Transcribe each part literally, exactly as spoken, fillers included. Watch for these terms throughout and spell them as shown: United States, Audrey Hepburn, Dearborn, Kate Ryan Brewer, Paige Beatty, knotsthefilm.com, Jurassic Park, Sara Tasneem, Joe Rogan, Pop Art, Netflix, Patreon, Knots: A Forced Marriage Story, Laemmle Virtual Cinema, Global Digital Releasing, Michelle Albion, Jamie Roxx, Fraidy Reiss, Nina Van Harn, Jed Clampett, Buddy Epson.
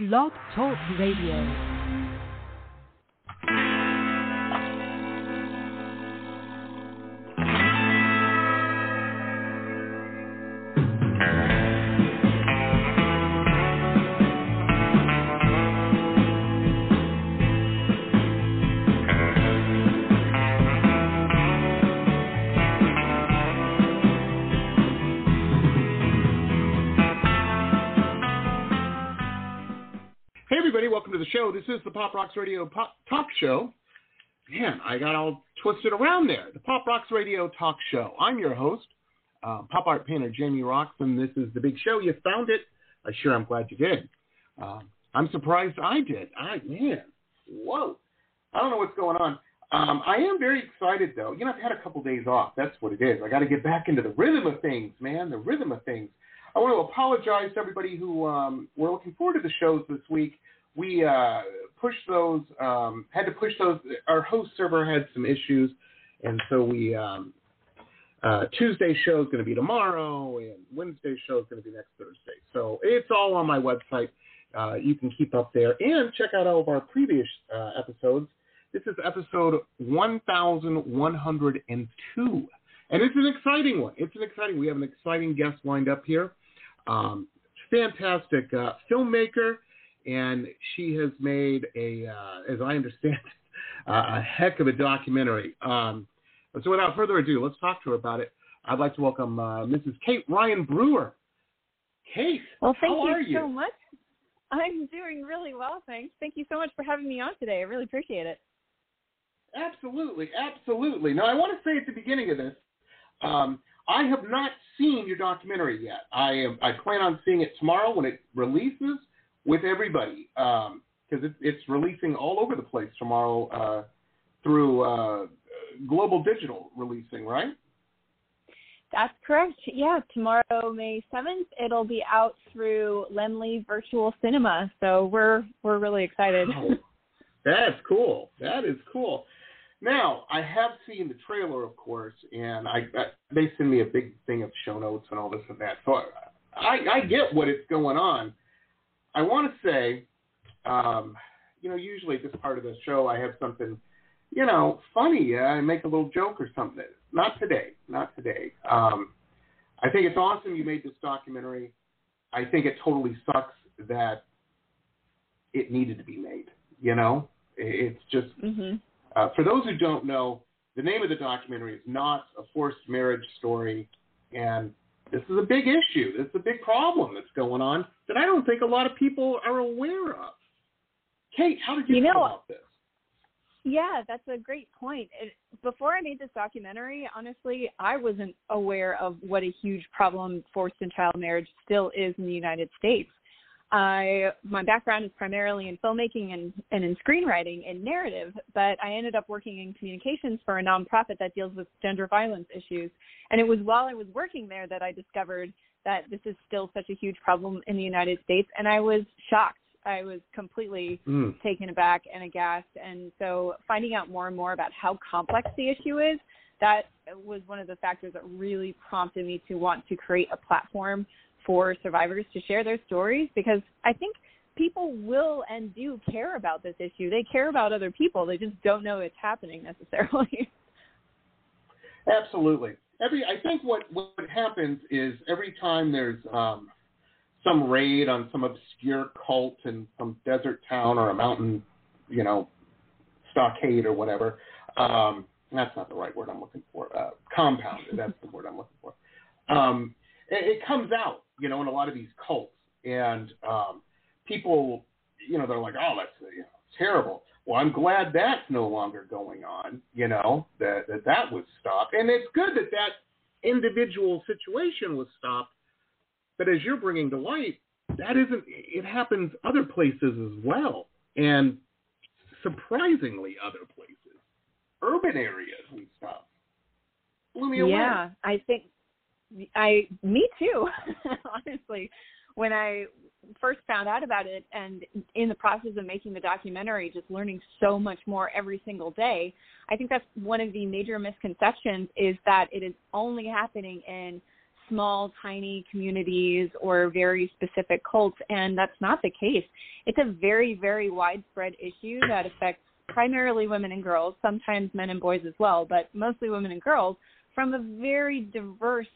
Blog Talk Radio. Welcome to the show. This is the Pop Rocks Radio Pop Talk Show. Man, I got all twisted around there. The Pop Rocks Radio Talk Show. I'm your host, uh, pop art painter Jamie Roxx, and this is the big show. You found it. I sure am glad you did. Uh, I'm surprised I did. I man, whoa. I don't know what's going on. Um, I am very excited, though. You know, I've had a couple days off. That's what it is. I got to get back into the rhythm of things, man, the rhythm of things. I want to apologize to everybody who um, were looking forward to the shows this week. We uh, pushed those, um, had to push those. Our host server had some issues, and so we, um, uh, Tuesday's show is going to be tomorrow, and Wednesday's show is going to be next Thursday. So it's all on my website. Uh, you can keep up there and check out all of our previous uh, episodes. This is episode one thousand one hundred two, and it's an exciting one. It's an exciting one. We have an exciting guest lined up here. Um, fantastic uh, filmmaker. And she has made a, uh, as I understand, uh, a heck of a documentary. Um, so without further ado, let's talk to her about it. I'd like to welcome uh, Missus Kate Ryan Brewer. Kate, well, thank how you are you? so much. I'm doing really well, thanks. Thank you so much for having me on today. I really appreciate it. Absolutely, absolutely. Now, I want to say at the beginning of this, um, I have not seen your documentary yet. I am. I plan on seeing it tomorrow when it releases. With everybody, because um, it, it's releasing all over the place tomorrow uh, through uh, Global Digital Releasing, right? That's correct. Yeah, tomorrow, May seventh, it'll be out through Laemmle Virtual Cinema. So we're we're really excited. Wow. That's cool. That is cool. Now, I have seen the trailer, of course, and I, I they send me a big thing of show notes and all this and that. So I I, I get what is going on. I want to say, um, you know, usually at this part of the show, I have something, you know, funny. Yeah? I make a little joke or something. Not today. Not today. Um, I think it's awesome you made this documentary. I think it totally sucks that it needed to be made, you know? It's just, mm-hmm. uh, for those who don't know, the name of the documentary is Knots: A Forced Marriage Story, and this is a big issue. This is a big problem that's going on that I don't think a lot of people are aware of. Kate, how did you, you know, know about this? Yeah, that's a great point. It, before I made this documentary, honestly, I wasn't aware of what a huge problem forced and child marriage still is in the United States. I my background is primarily in filmmaking and, and in screenwriting and narrative, but I ended up working in communications for a nonprofit that deals with gender violence issues. And it was while I was working there that I discovered that this is still such a huge problem in the United States. And I was shocked. I was completely mm. taken aback and aghast. And so finding out more and more about how complex the issue is, that was one of the factors that really prompted me to want to create a platform for survivors to share their stories, because I think people will and do care about this issue. They care about other people. They just don't know it's happening necessarily. Absolutely. Every I think what, what happens is every time there's um, some raid on some obscure cult in some desert town or a mountain, you know, stockade or whatever, um, that's not the right word I'm looking for. Uh, compound, that's the word I'm looking for. Um, it, it comes out. You know, in a lot of these cults, and um, people, you know, they're like, "Oh, that's you know, terrible." Well, I'm glad that's no longer going on. You know, that, that that was stopped, and it's good that that individual situation was stopped. But as you're bringing to light, that isn't. It happens other places as well, and surprisingly, other places, urban areas and stuff. Blew me away. Yeah, I think. I, me too, honestly, when I first found out about it and in the process of making the documentary, just learning so much more every single day, I think that's one of the major misconceptions is that it is only happening in small, tiny communities or very specific cults, and that's not the case. It's a very, very widespread issue that affects primarily women and girls, sometimes men and boys as well, but mostly women and girls from a very diverse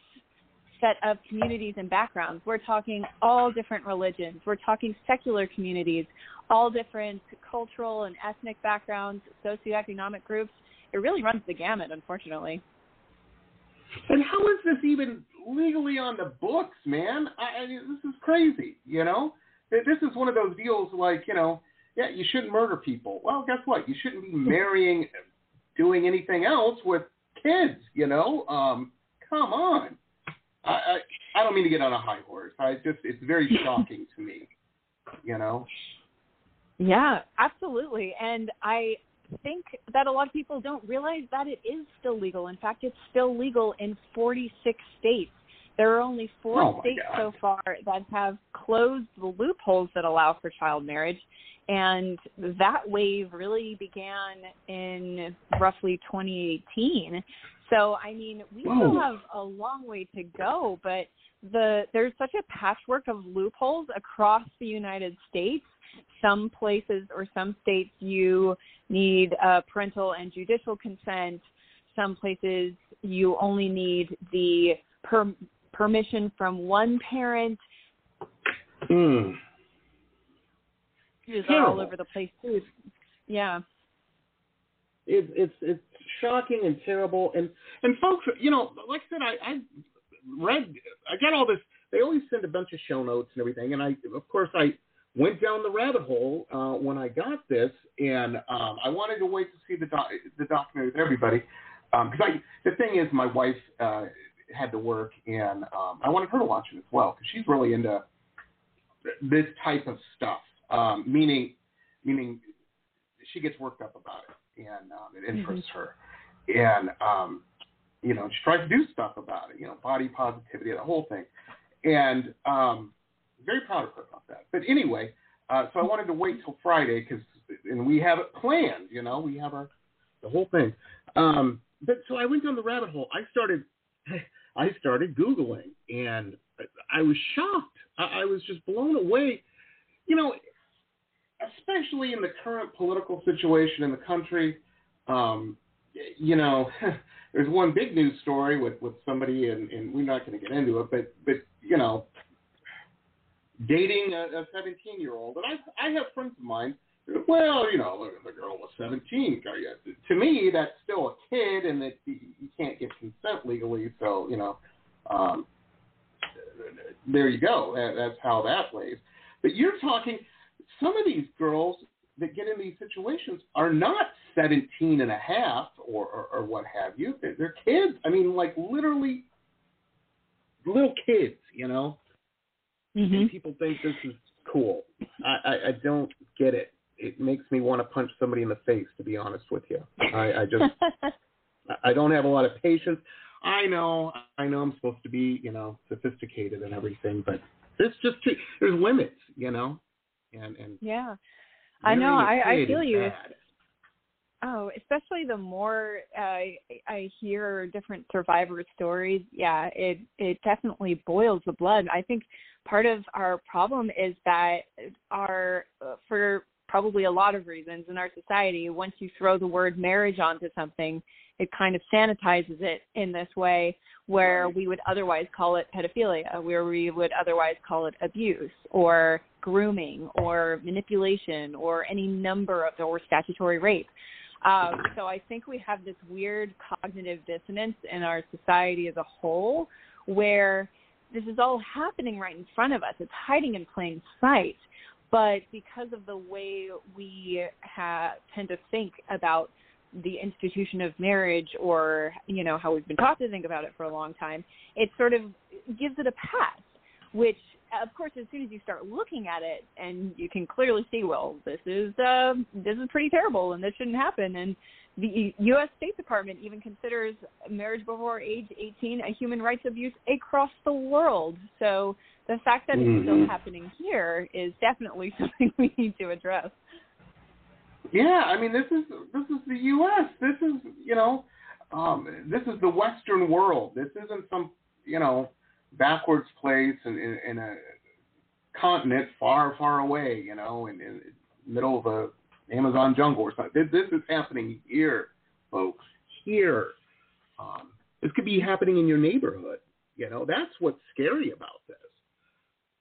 set of communities and backgrounds. We're talking all different religions. We're talking secular communities, all different cultural and ethnic backgrounds, socioeconomic groups. It really runs the gamut, unfortunately. And how is this even legally on the books, man? I, I, this is crazy, you know? This is one of those deals like, you know, yeah, you shouldn't murder people. Well, guess what? You shouldn't be marrying, doing anything else with kids, you know? Um, come on. I, I I don't mean to get on a high horse. I just it's very shocking to me, you know? Yeah, absolutely. And I think that a lot of people don't realize that it is still legal. In fact, it's still legal in forty-six states. There are only four oh states so far that have closed the loopholes that allow for child marriage. And that wave really began in roughly twenty eighteen. So, I mean, we Whoa. still have a long way to go, but the there's such a patchwork of loopholes across the United States. Some places or some states you need uh, parental and judicial consent. Some places you only need the per- permission from one parent. Mm. It's all over the place too. Yeah. It, it's it's shocking and terrible. And, and folks, you know, like I said, I, I read, I got all this. They always send a bunch of show notes and everything. And I, of course, I went down the rabbit hole uh, when I got this, and um, I wanted to wait to see the doc- the documentary with everybody. Because um, the thing is, my wife uh, had to work, and um, I wanted her to watch it as well because she's really into this type of stuff. Um, meaning, meaning, she gets worked up about it, and um, it interests mm-hmm. her, and um, you know, she tries to do stuff about it. You know, body positivity, the whole thing, and um, very proud of her about that. But anyway, uh, so I wanted to wait till Friday because, and we have it planned. You know, we have our the whole thing. Um, but so I went down the rabbit hole. I started, I started Googling, and I was shocked. I, I was just blown away. You know. Especially in the current political situation in the country, um, you know, there's one big news story with, with somebody, and, and we're not going to get into it, but, but you know, dating a, a seventeen-year-old. And I I have friends of mine, well, you know, the girl was seventeen. To me, that's still a kid, and that you can't get consent legally, so, you know, um, there you go. That, that's how that plays. But you're talking... Some of these girls that get in these situations are not seventeen and a half or, or, or what have you. They're, they're kids. I mean, like literally little kids, you know? Mm-hmm. And people think this is cool. I, I, I don't get it. It makes me want to punch somebody in the face, to be honest with you. I, I just, I don't have a lot of patience. I know, I know I'm supposed to be, you know, sophisticated and everything, but this just, there's limits, you know? And, and yeah, I know. I, I feel you. Bad. Oh, especially the more uh, I, I hear different survivor stories. Yeah, it, it definitely boils the blood. I think part of our problem is that our, for probably a lot of reasons in our society, once you throw the word marriage onto something, it kind of sanitizes it in this way where we would otherwise call it pedophilia, where we would otherwise call it abuse or grooming or manipulation or any number of or statutory rape. Um, so I think we have this weird cognitive dissonance in our society as a whole where this is all happening right in front of us. It's hiding in plain sight. But because of the way we ha- tend to think about the institution of marriage or, you know, how we've been taught to think about it for a long time, it sort of gives it a pass, which, of course, as soon as you start looking at it and you can clearly see, well, this is uh, this is pretty terrible and this shouldn't happen. And the U S State Department even considers marriage before age eighteen a human rights abuse across the world. So the fact that mm-hmm. it's still happening here is definitely something we need to address. Yeah, I mean, this is this is the U S This is, you know, um, this is the Western world. This isn't some, you know, backwards place in, in, in a continent far, far away, you know, in, in the middle of a Amazon jungle or something. This is happening here, folks, here. Um, this could be happening in your neighborhood. You know, that's what's scary about this.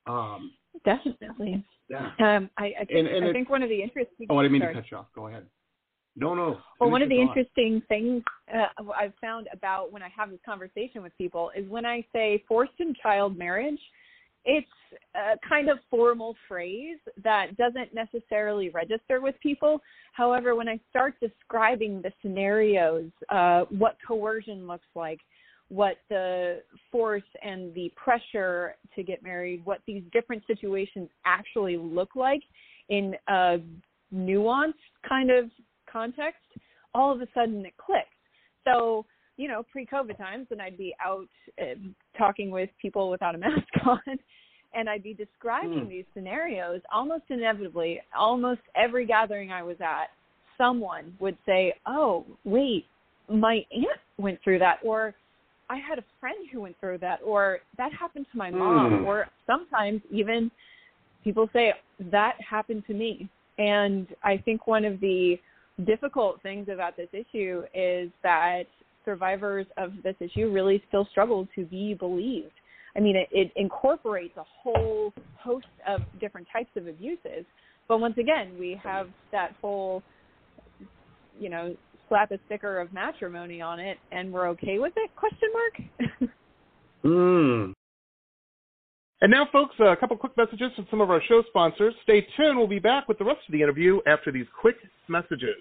Um, Definitely. Yeah. Um, I, I, think, and, and I think one of the interesting... Oh, I didn't mean sorry. to cut you off. Go ahead. No, no. Well, one of the interesting things uh, I've found about when I have this conversation with people is when I say forced and child marriage, it's a kind of formal phrase that doesn't necessarily register with people. However, when I start describing the scenarios, uh, what coercion looks like, what the force and the pressure to get married, what these different situations actually look like in a nuanced kind of context, all of a sudden it clicks. So, you know, pre-COVID times, and I'd be out uh, talking with people without a mask on, and I'd be describing mm. these scenarios. Almost inevitably, almost every gathering I was at, someone would say, oh, wait, my aunt went through that, or I had a friend who went through that, or that happened to my mom, mm. or sometimes even people say, that happened to me. And I think one of the difficult things about this issue is that survivors of this issue really still struggle to be believed. I mean, it, it incorporates a whole host of different types of abuses. But once again, we have that whole, you know, slap a sticker of matrimony on it and we're okay with it, question mark? mm. And now, folks, a couple quick messages from some of our show sponsors. Stay tuned. We'll be back with the rest of the interview after these quick messages.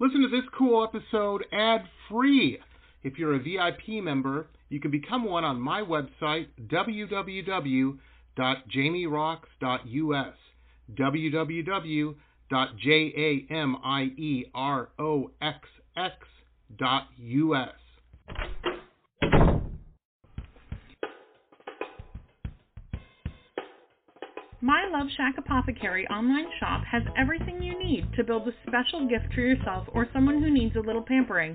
Listen to this cool episode ad-free. If you're a V I P member, you can become one on my website, w w w dot jamie roxx dot u s, w w w dot jamie roxx dot u s. My Love Shack Apothecary online shop has everything you need to build a special gift for yourself or someone who needs a little pampering.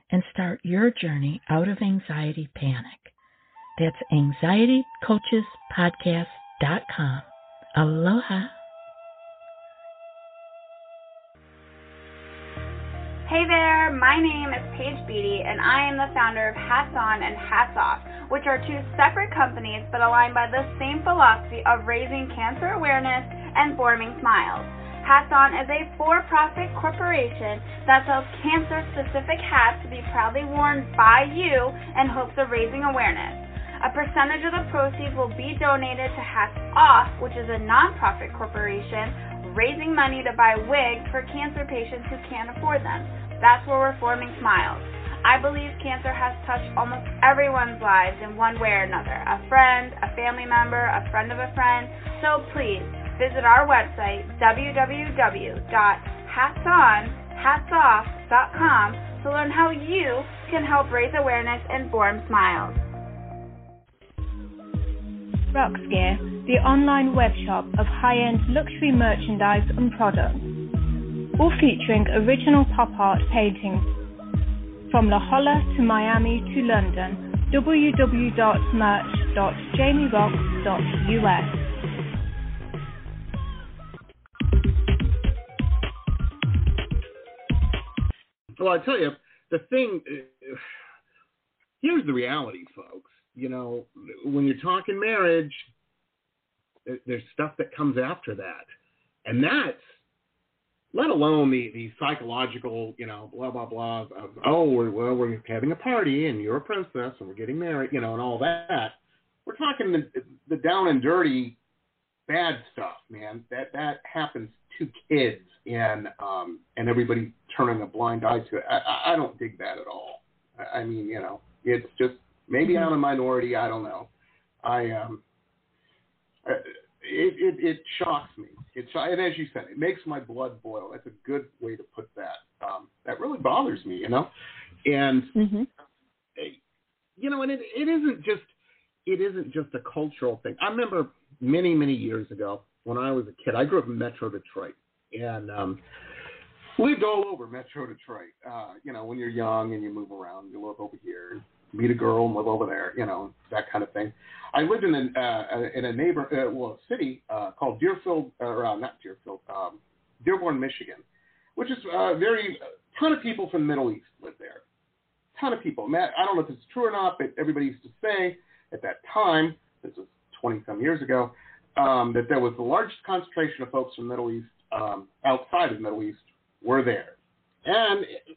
and start your journey out of anxiety panic. That's anxiety coaches podcast dot com. Aloha. Hey there, my name is Paige Beatty, and I am the founder of Hats On and Hats Off, which are two separate companies but aligned by the same philosophy of raising cancer awareness and forming smiles. Hats On is a for-profit corporation that sells cancer-specific hats to be proudly worn by you in hopes of raising awareness. A percentage of the proceeds will be donated to Hats Off, which is a nonprofit corporation raising money to buy wigs for cancer patients who can't afford them. That's where we're forming Smiles. I believe cancer has touched almost everyone's lives in one way or another, a friend, a family member, a friend of a friend. So please visit our website, w w w dot hats on hats off dot com, to learn how you can help raise awareness and form Smiles. Roxx Gear, the online web shop of high-end luxury merchandise and products, all featuring original pop art paintings. From La Jolla to Miami to London, w w w dot merch dot jamie roxx dot u s. Well, I tell you, the thing, here's the reality, folks. You know, when you're talking marriage, there's stuff that comes after that. And that's, let alone the, the psychological, you know, blah, blah, blah, of, oh, we're, well, we're having a party and you're a princess and we're getting married, you know, and all that. We're talking the, the down and dirty bad stuff, man. That that happens to kids and, um, and everybody turning a blind eye to it. I, I don't dig that at all. I mean, you know, it's just, maybe I'm a minority, I don't know. I um, it, it, it shocks me. It sh- and as you said, it makes my blood boil. That's a good way to put that. Um, that really bothers me, you know. And mm-hmm. you know, and it, it isn't just it isn't just a cultural thing. I remember many many years ago when I was a kid. I grew up in Metro Detroit, and um, lived all over Metro Detroit. Uh, you know, when you're young and you move around, you live over here. Meet a girl and live over there, you know, that kind of thing. I lived in a uh, in a neighbor, uh, well, a city uh, called Deerfield, or uh, not Deerfield, um, Dearborn, Michigan, which is uh, very a ton of people from the Middle East live there. Ton of people. Matt, I don't know if it's true or not, but everybody used to say at that time, this was twenty some years ago, um, that there was the largest concentration of folks from the Middle East um, outside of the Middle East were there, and. It,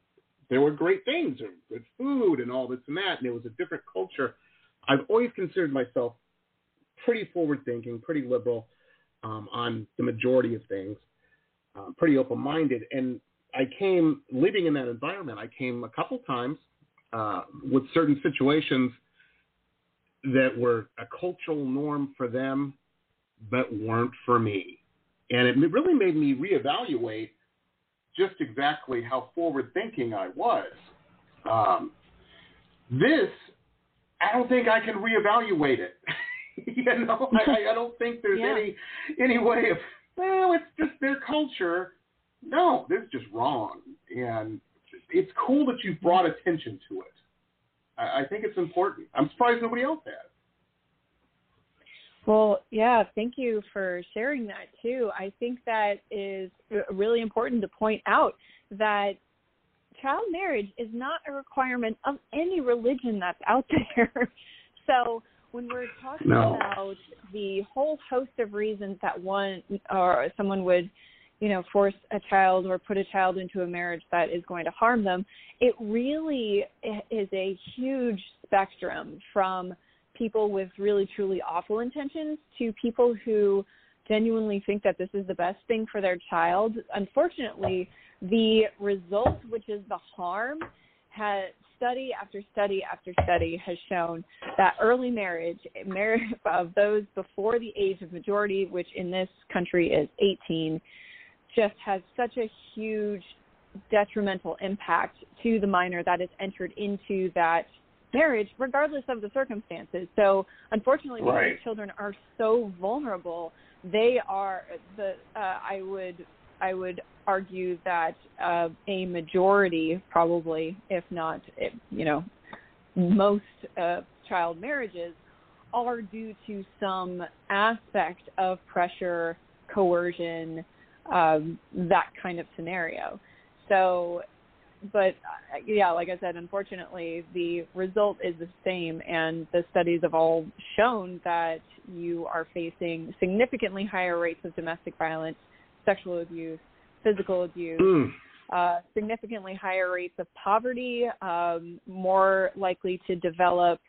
There were great things, there was good food and all this and that, and it was a different culture. I've always considered myself pretty forward-thinking, pretty liberal um, on the majority of things, um, pretty open-minded. And I came, living in that environment, I came a couple times uh, with certain situations that were a cultural norm for them but weren't for me. And it really made me reevaluate just exactly how forward-thinking I was. Um, this, I don't think I can reevaluate it. you know, I, I don't think there's yeah. any any way of, well, it's just their culture. No, this is just wrong. And it's cool that you've brought attention to it. I, I think it's important. I'm surprised nobody else has. Well, yeah, thank you for sharing that, too. I think that is really important to point out that child marriage is not a requirement of any religion that's out there. So when we're talking no. about the whole host of reasons that one or someone would, you know, force a child or put a child into a marriage that is going to harm them, it really is a huge spectrum from people with really, truly awful intentions to people who genuinely think that this is the best thing for their child. Unfortunately, the result, which is the harm, has study after study after study has shown that early marriage, marriage of those before the age of majority, which in this country is eighteen, just has such a huge detrimental impact to the minor that is entered into that marriage, regardless of the circumstances. So, unfortunately, right. because children are so vulnerable, they are the. Uh, I would, I would argue that uh, a majority, probably, if not, if, you know, most uh, child marriages are due to some aspect of pressure, coercion, um, that kind of scenario. So. But, yeah, like I said, unfortunately, the result is the same, and the studies have all shown that you are facing significantly higher rates of domestic violence, sexual abuse, physical abuse, mm. uh, significantly higher rates of poverty, um, more likely to develop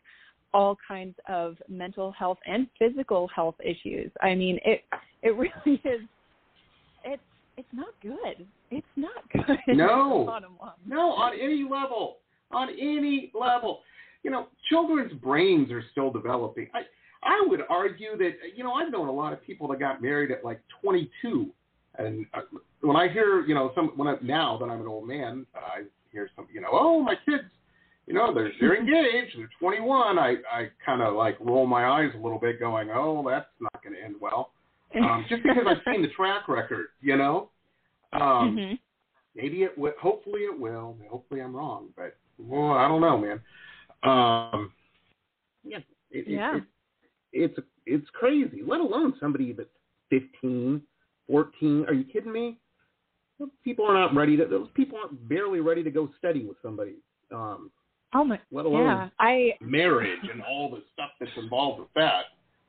all kinds of mental health and physical health issues. I mean, it it really is. It's it's not good. It's not good. No, no, on any level, on any level. You know, children's brains are still developing. I I would argue that, you know, I've known a lot of people that got married at like twenty-two. And when I hear, you know, some when I, now that I'm an old man, I hear some, you know, oh, my kids, you know, they're they're engaged, they're twenty-one. I, I kind of like roll my eyes a little bit, going, oh, that's not going to end well, um, just because I've seen the track record, you know. Um, mm-hmm. Maybe it will. Hopefully it will. Hopefully I'm wrong, but well, I don't know, man. Um, yeah, it, yeah. It, it, it's it's crazy. Let alone somebody that's fifteen. fourteen, are you kidding me? Those people are not ready to, those people aren't barely ready to go study with somebody, um, oh my, let alone yeah, I, marriage and all the stuff that's involved with that.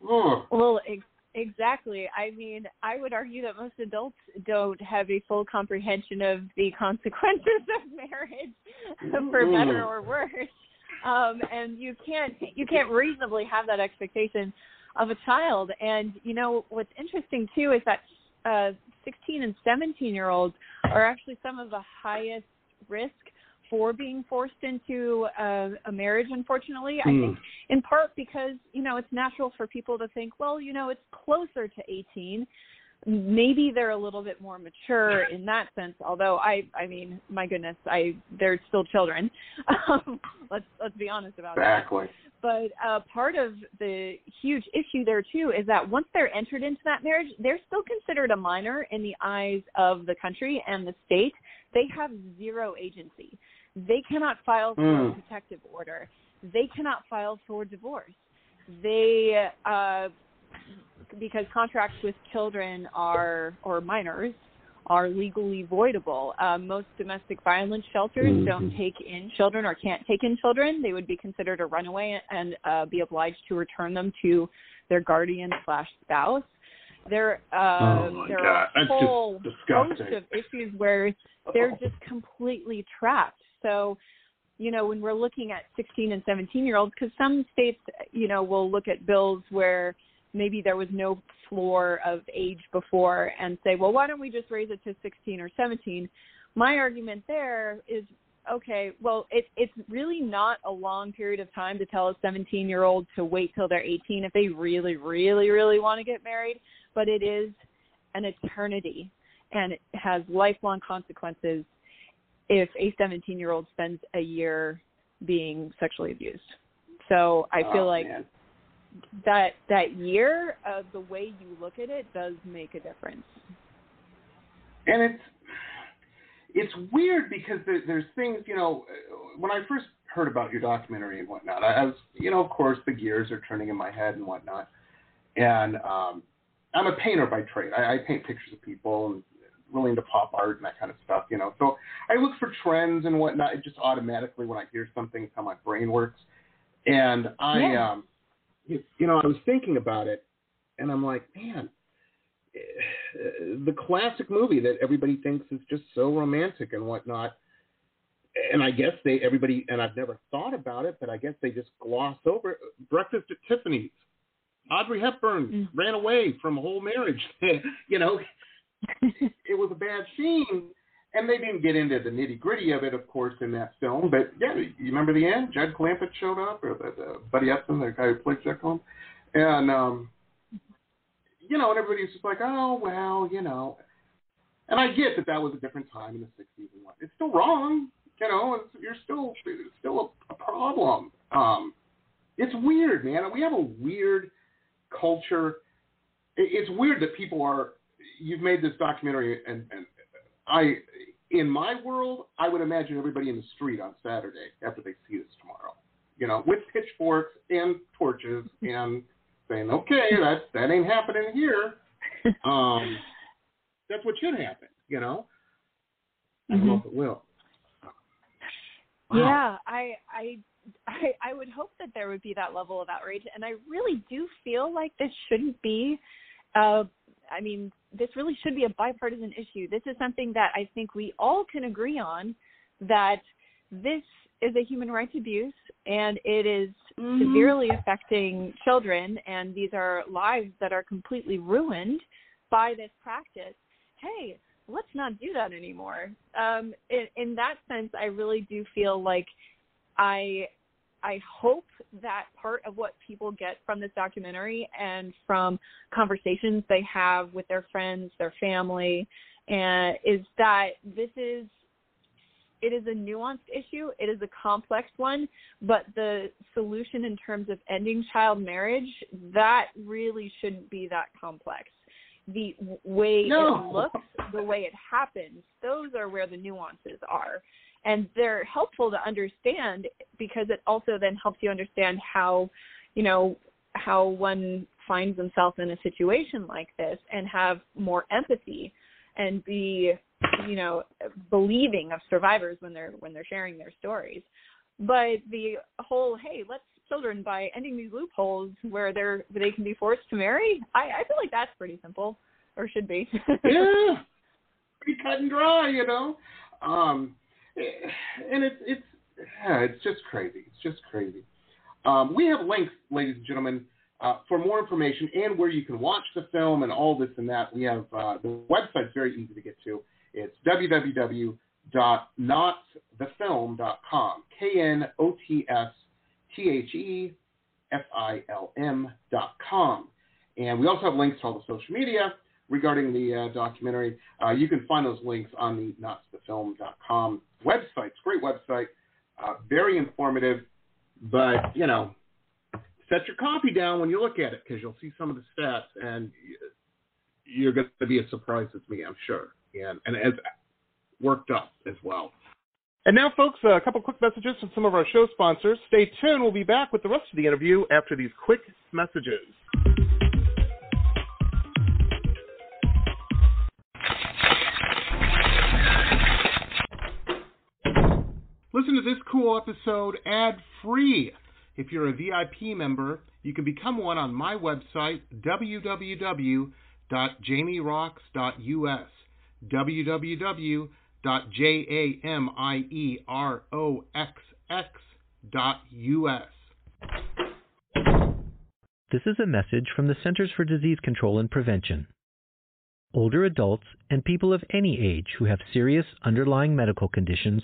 Ugh. Well, ex- exactly. I mean, I would argue that most adults don't have a full comprehension of the consequences of marriage, for better or worse. Um, and you can't, you can't reasonably have that expectation of a child. And, you know, what's interesting, too, is that Uh, sixteen and seventeen-year-olds are actually some of the highest risk for being forced into uh, a marriage, unfortunately. Mm. I think in part because, you know, it's natural for people to think, well, you know, it's closer to eighteen. Maybe they're a little bit more mature in that sense, although I, I mean, my goodness, I they're still children. Um, let's let's be honest about exactly. that. But uh, part of the huge issue there, too, is that once they're entered into that marriage, they're still considered a minor in the eyes of the country and the state. They have zero agency. They cannot file for mm. a protective order. They cannot file for divorce. They uh because contracts with children are, or minors, are legally voidable. Uh, most domestic violence shelters mm-hmm. don't take in children or can't take in children. They would be considered a runaway and uh, be obliged to return them to their guardian slash spouse. There, uh, oh there are a whole host of issues where they're oh. just completely trapped. So, you know, when we're looking at sixteen and seventeen-year-olds, because some states, you know, will look at bills where maybe there was no floor of age before and say, well, why don't we just raise it to sixteen or seventeen? My argument there is, okay, well, it, it's really not a long period of time to tell a seventeen-year-old to wait till they're eighteen if they really, really, really want to get married, but it is an eternity and it has lifelong consequences if a seventeen-year-old spends a year being sexually abused. So I oh, feel like... man. That that year of the way you look at it does make a difference, and it's it's weird because there, there's things, you know, when I first heard about your documentary and whatnot, I was, you know, of course the gears are turning in my head and whatnot, and um, I'm a painter by trade. I, I paint pictures of people and really into pop art and that kind of stuff, you know. So I look for trends and whatnot. It just automatically when I hear something, it's how my brain works, and I. Yeah. Um, You know, I was thinking about it, and I'm like, man, the classic movie that everybody thinks is just so romantic and whatnot, and I guess they, everybody, and I've never thought about it, but I guess they just gloss over it. Breakfast at Tiffany's. Audrey Hepburn mm. ran away from a whole marriage. You know, it was a bad scene, and they didn't get into the nitty-gritty of it, of course, in that film. But, yeah, you remember the end? Jed Clampett showed up, or the, the Buddy Epson, the guy who played Jed Clampett. And, um, you know, and everybody's just like, oh, well, you know. And I get that that was a different time in the sixties and whatnot. It's still wrong. You know, it's, you're still it's still a, a problem. Um, it's weird, man. We have a weird culture. It, it's weird that people are – you've made this documentary and, and – I, in my world, I would imagine everybody in the street on Saturday after they see this tomorrow, you know, with pitchforks and torches and saying, okay, that, that ain't happening here. Um, that's what should happen, you know? I don't mm-hmm. know if it will. Wow. Yeah, I, I, I, I would hope that there would be that level of outrage. And I really do feel like this shouldn't be, uh, I mean, this really should be a bipartisan issue. This is something that I think we all can agree on, that this is a human rights abuse, and it is mm-hmm. severely affecting children, and these are lives that are completely ruined by this practice. Hey, let's not do that anymore. Um, in, in that sense, I really do feel like I I hope that part of what people get from this documentary and from conversations they have with their friends, their family, and uh, is that this is, it is a nuanced issue. It is a complex one, but the solution in terms of ending child marriage, that really shouldn't be that complex. The way no. it looks, the way it happens, those are where the nuances are. And they're helpful to understand because it also then helps you understand how, you know, how one finds themselves in a situation like this and have more empathy and be, you know, believing of survivors when they're when they're sharing their stories. But the whole, hey, let's children by ending these loopholes where they're they can be forced to marry, I, I feel like that's pretty simple, or should be. Yeah, pretty cut and dry, you know. Um, and it's it's yeah, it's just crazy. It's just crazy. Um, we have links, ladies and gentlemen, uh, for more information and where you can watch the film and all this and that. We have uh, the website's very easy to get to. It's w w w dot knots the film dot com. K N O T S T H E F I L M dot com. And we also have links to all the social media regarding the uh, documentary. Uh, you can find those links on the knots the film dot com website. It's a great website, uh, very informative, but, you know, set your copy down when you look at it because you'll see some of the stats and you're going to be as surprised as me, I'm sure, and, and as worked up as well. And now, folks, a couple quick messages from some of our show sponsors. Stay tuned. We'll be back with the rest of the interview after these quick messages. Listen to this cool episode ad-free. If you're a V I P member, you can become one on my website, w w w dot jamie roxx dot u s, w w w dot jamie roxx dot u s. Dot J A M I E R O X X dot U S. This is a message from the Centers for Disease Control and Prevention. Older adults and people of any age who have serious underlying medical conditions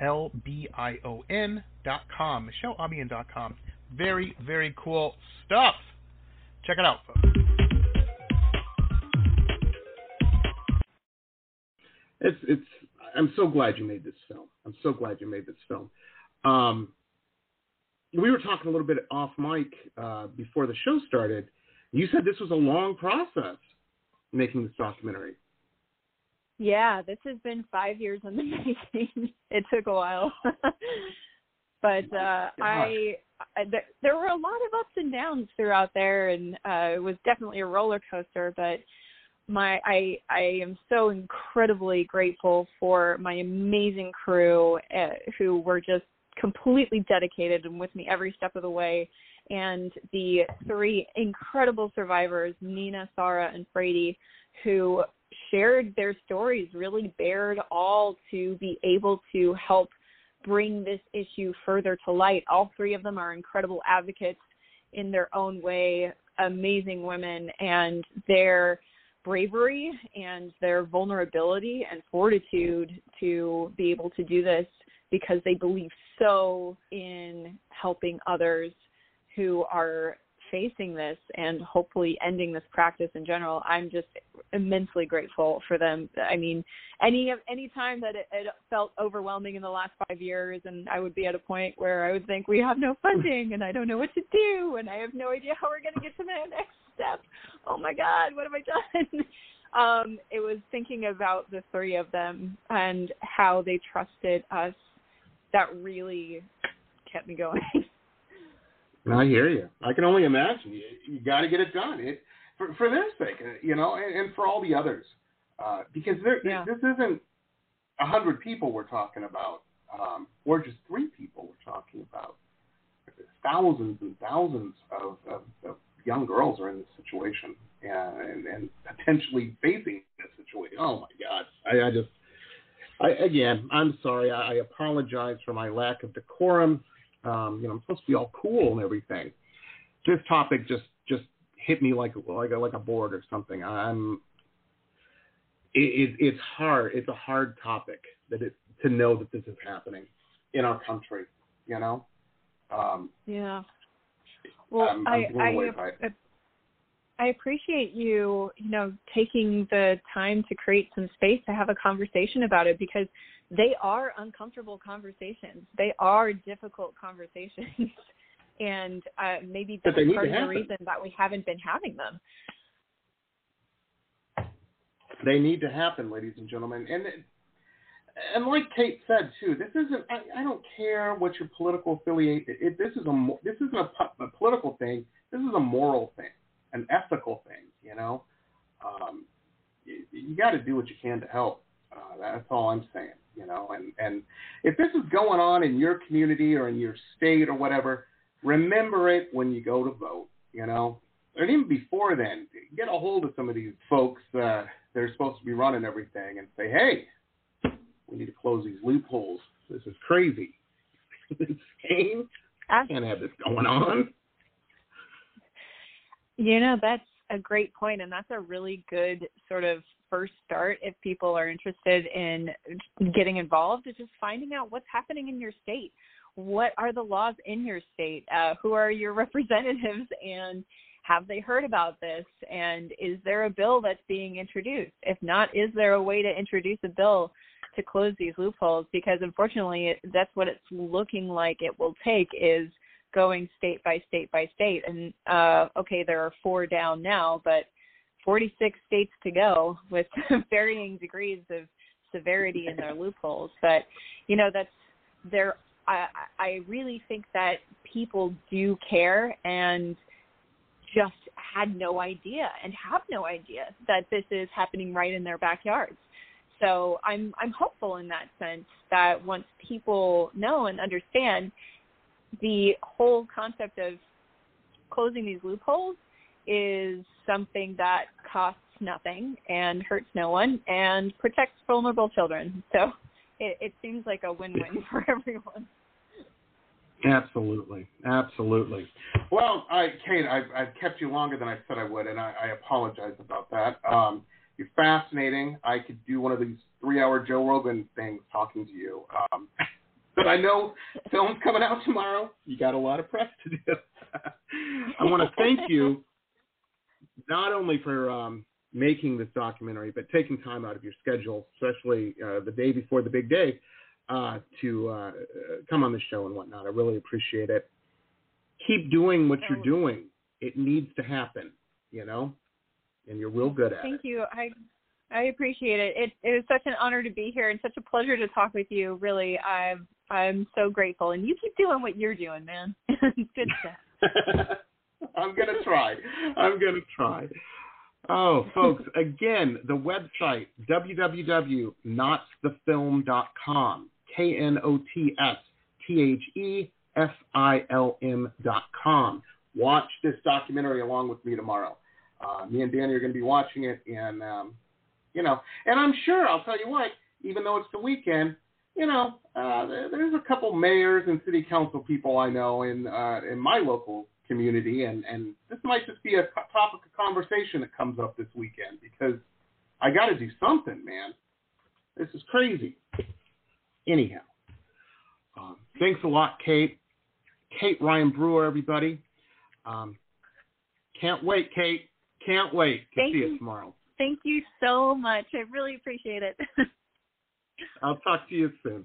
L B I O N dot com, Michelle Albion dot com. Very, very cool stuff. Check it out, folks. It's, it's, I'm so glad you made this film. I'm so glad you made this film. Um, we were talking a little bit off mic uh, before the show started. You said this was a long process, making this documentary. Yeah, this has been five years in the making. It took a while. But uh, I, I th- there were a lot of ups and downs throughout there, and uh, it was definitely a roller coaster, but My, I, I am so incredibly grateful for my amazing crew uh, who were just completely dedicated and with me every step of the way, and the three incredible survivors, Nina, Sarah, and Frady, who shared their stories, really bared all to be able to help bring this issue further to light. All three of them are incredible advocates in their own way, amazing women, and their bravery and their vulnerability and fortitude to be able to do this, because they believe so in helping others who are facing this and hopefully ending this practice in general. I'm just immensely grateful for them. I mean, any of any time that it, it felt overwhelming in the last five years and I would be at a point where I would think we have no funding and I don't know what to do and I have no idea how we're going to get to the next step. Oh my God, what have I done? Um, it was thinking about the three of them and how they trusted us that really kept me going. I hear you. I can only imagine. You, you got to get it done. It for, for their sake, you know, and, and for all the others, uh, because there, yeah. this isn't a hundred people we're talking about, um, or just three people we're talking about. Thousands and thousands of, of, of young girls are in this situation and, and, and potentially facing this situation. Oh my God! I, I just, I, again, I'm sorry. I, I apologize for my lack of decorum. Um, you know, I'm supposed to be all cool and everything. This topic just, just hit me like like a, like a board or something. I'm. It, it, it's hard. It's a hard topic that it, to know that this is happening in our country. You know. Um, yeah. Well, I'm, I'm I I, I I appreciate you, you know, taking the time to create some space to have a conversation about it, because they are uncomfortable conversations. They are difficult conversations, and uh, maybe that's part of the reason that we haven't been having them. They need to happen, ladies and gentlemen. And and like Kate said too, this isn't. I, I don't care what your political affiliate. It, this is a this isn't a, a political thing. This is a moral thing, an ethical thing. You know, um, you, you got to do what you can to help. Uh, that's all I'm saying. You know, and, and if this is going on in your community or in your state or whatever, remember it when you go to vote, you know, and even before then, get a hold of some of these folks uh, that are supposed to be running everything and say, hey, we need to close these loopholes. This is crazy. This is insane. I can't have this going on. You know, that's a great point, and that's a really good sort of first start if people are interested in getting involved, is just finding out what's happening in your state. What are the laws in your state? Uh, who are your representatives, and have they heard about this? And is there a bill that's being introduced? If not, is there a way to introduce a bill to close these loopholes? Because unfortunately, it, that's what it's looking like it will take, is going state by state by state. And uh, okay, there are four down now, but forty-six states to go with varying degrees of severity and their loopholes. But, you know, that's there. I, I really think that people do care and just had no idea and have no idea that this is happening right in their backyards. So I'm I'm hopeful in that sense that once people know and understand the whole concept of closing these loopholes is something that costs nothing and hurts no one and protects vulnerable children. So it, it seems like a win-win for everyone. Absolutely. Absolutely. Well, I, Kate, I've, I've kept you longer than I said I would, and I, I apologize about that. Um, You're fascinating. I could do one of these three-hour Joe Rogan things talking to you. Um, but I know film's coming out tomorrow. You got a lot of press to do. I want to thank you not only for um, making this documentary, but taking time out of your schedule, especially uh, the day before the big day, uh, to uh, come on the show and whatnot. I really appreciate it. Keep doing what you're doing. It needs to happen, you know? And you're real good at it. Thank you. I I appreciate it. It it was such an honor to be here and such a pleasure to talk with you. Really, I'm I'm so grateful. And you keep doing what you're doing, man. Good stuff. I'm gonna try. I'm gonna try. Oh, folks! Again, the website w w w dot knots the film dot com. K N O T S T H E F I L M dot com. Watch this documentary along with me tomorrow. Uh, me and Danny are going to be watching it, and, um, you know, and I'm sure, I'll tell you what, even though it's the weekend, you know, uh, there's a couple mayors and city council people I know in uh, in my local community, and, and this might just be a topic of conversation that comes up this weekend, because I got to do something, man. This is crazy. Anyhow, um, thanks a lot, Kate. Kate Ryan Brewer, everybody. Um, can't wait, Kate. Can't wait to Thank see you. It tomorrow. Thank you so much. I really appreciate it. I'll talk to you soon.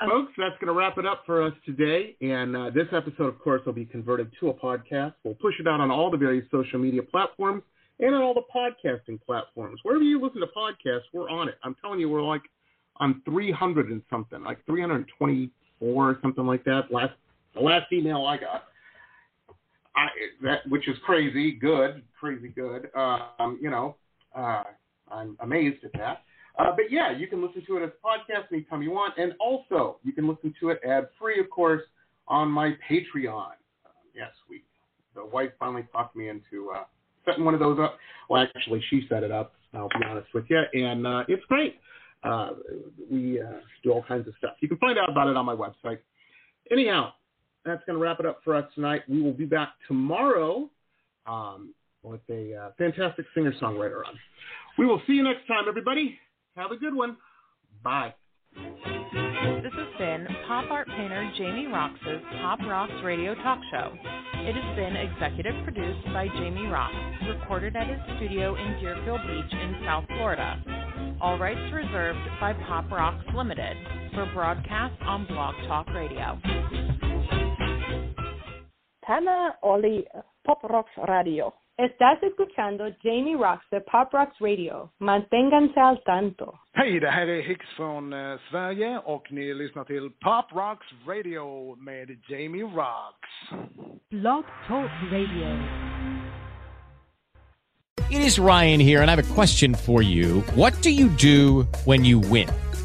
Okay. Folks, that's going to wrap it up for us today. And uh, this episode, of course, will be converted to a podcast. We'll push it out on all the various social media platforms and on all the podcasting platforms. Wherever you listen to podcasts, we're on it. I'm telling you, we're like on three hundred and something, like three hundred twenty-four or something like that. Last The last email I got. I, that, which is crazy good, crazy good. Um, you know, uh, I'm amazed at that. Uh, but, yeah, you can listen to it as a podcast anytime you want. And also, you can listen to it ad-free, of course, on my Patreon. Uh, yes, we. The wife finally talked me into uh, setting one of those up. Well, actually, she set it up, I'll be honest with you. And uh, it's great. Uh, we uh, do all kinds of stuff. You can find out about it on my website. Anyhow. That's going to wrap it up for us tonight. We will be back tomorrow um, with a uh, fantastic singer-songwriter on. We will see you next time, everybody. Have a good one. Bye. This has been pop art painter Jamie Roxx's Pop Roxx Radio Talk Show. It has been executive produced by Jamie Roxx, recorded at his studio in Deerfield Beach in South Florida. All rights reserved by Pop Roxx Limited for broadcast on Blog Talk Radio. Ana Oli, Pop Roxx Radio. Estás escuchando Jamie Roxx de Pop Roxx Radio. Manténganse al tanto. Hej, det här är Hicks från eh, Sverige och ni lyssnar till Pop Roxx Radio med Jamie Roxx. Blog Talk Radio. It is Ryan here and I have a question for you. What do you do when you win?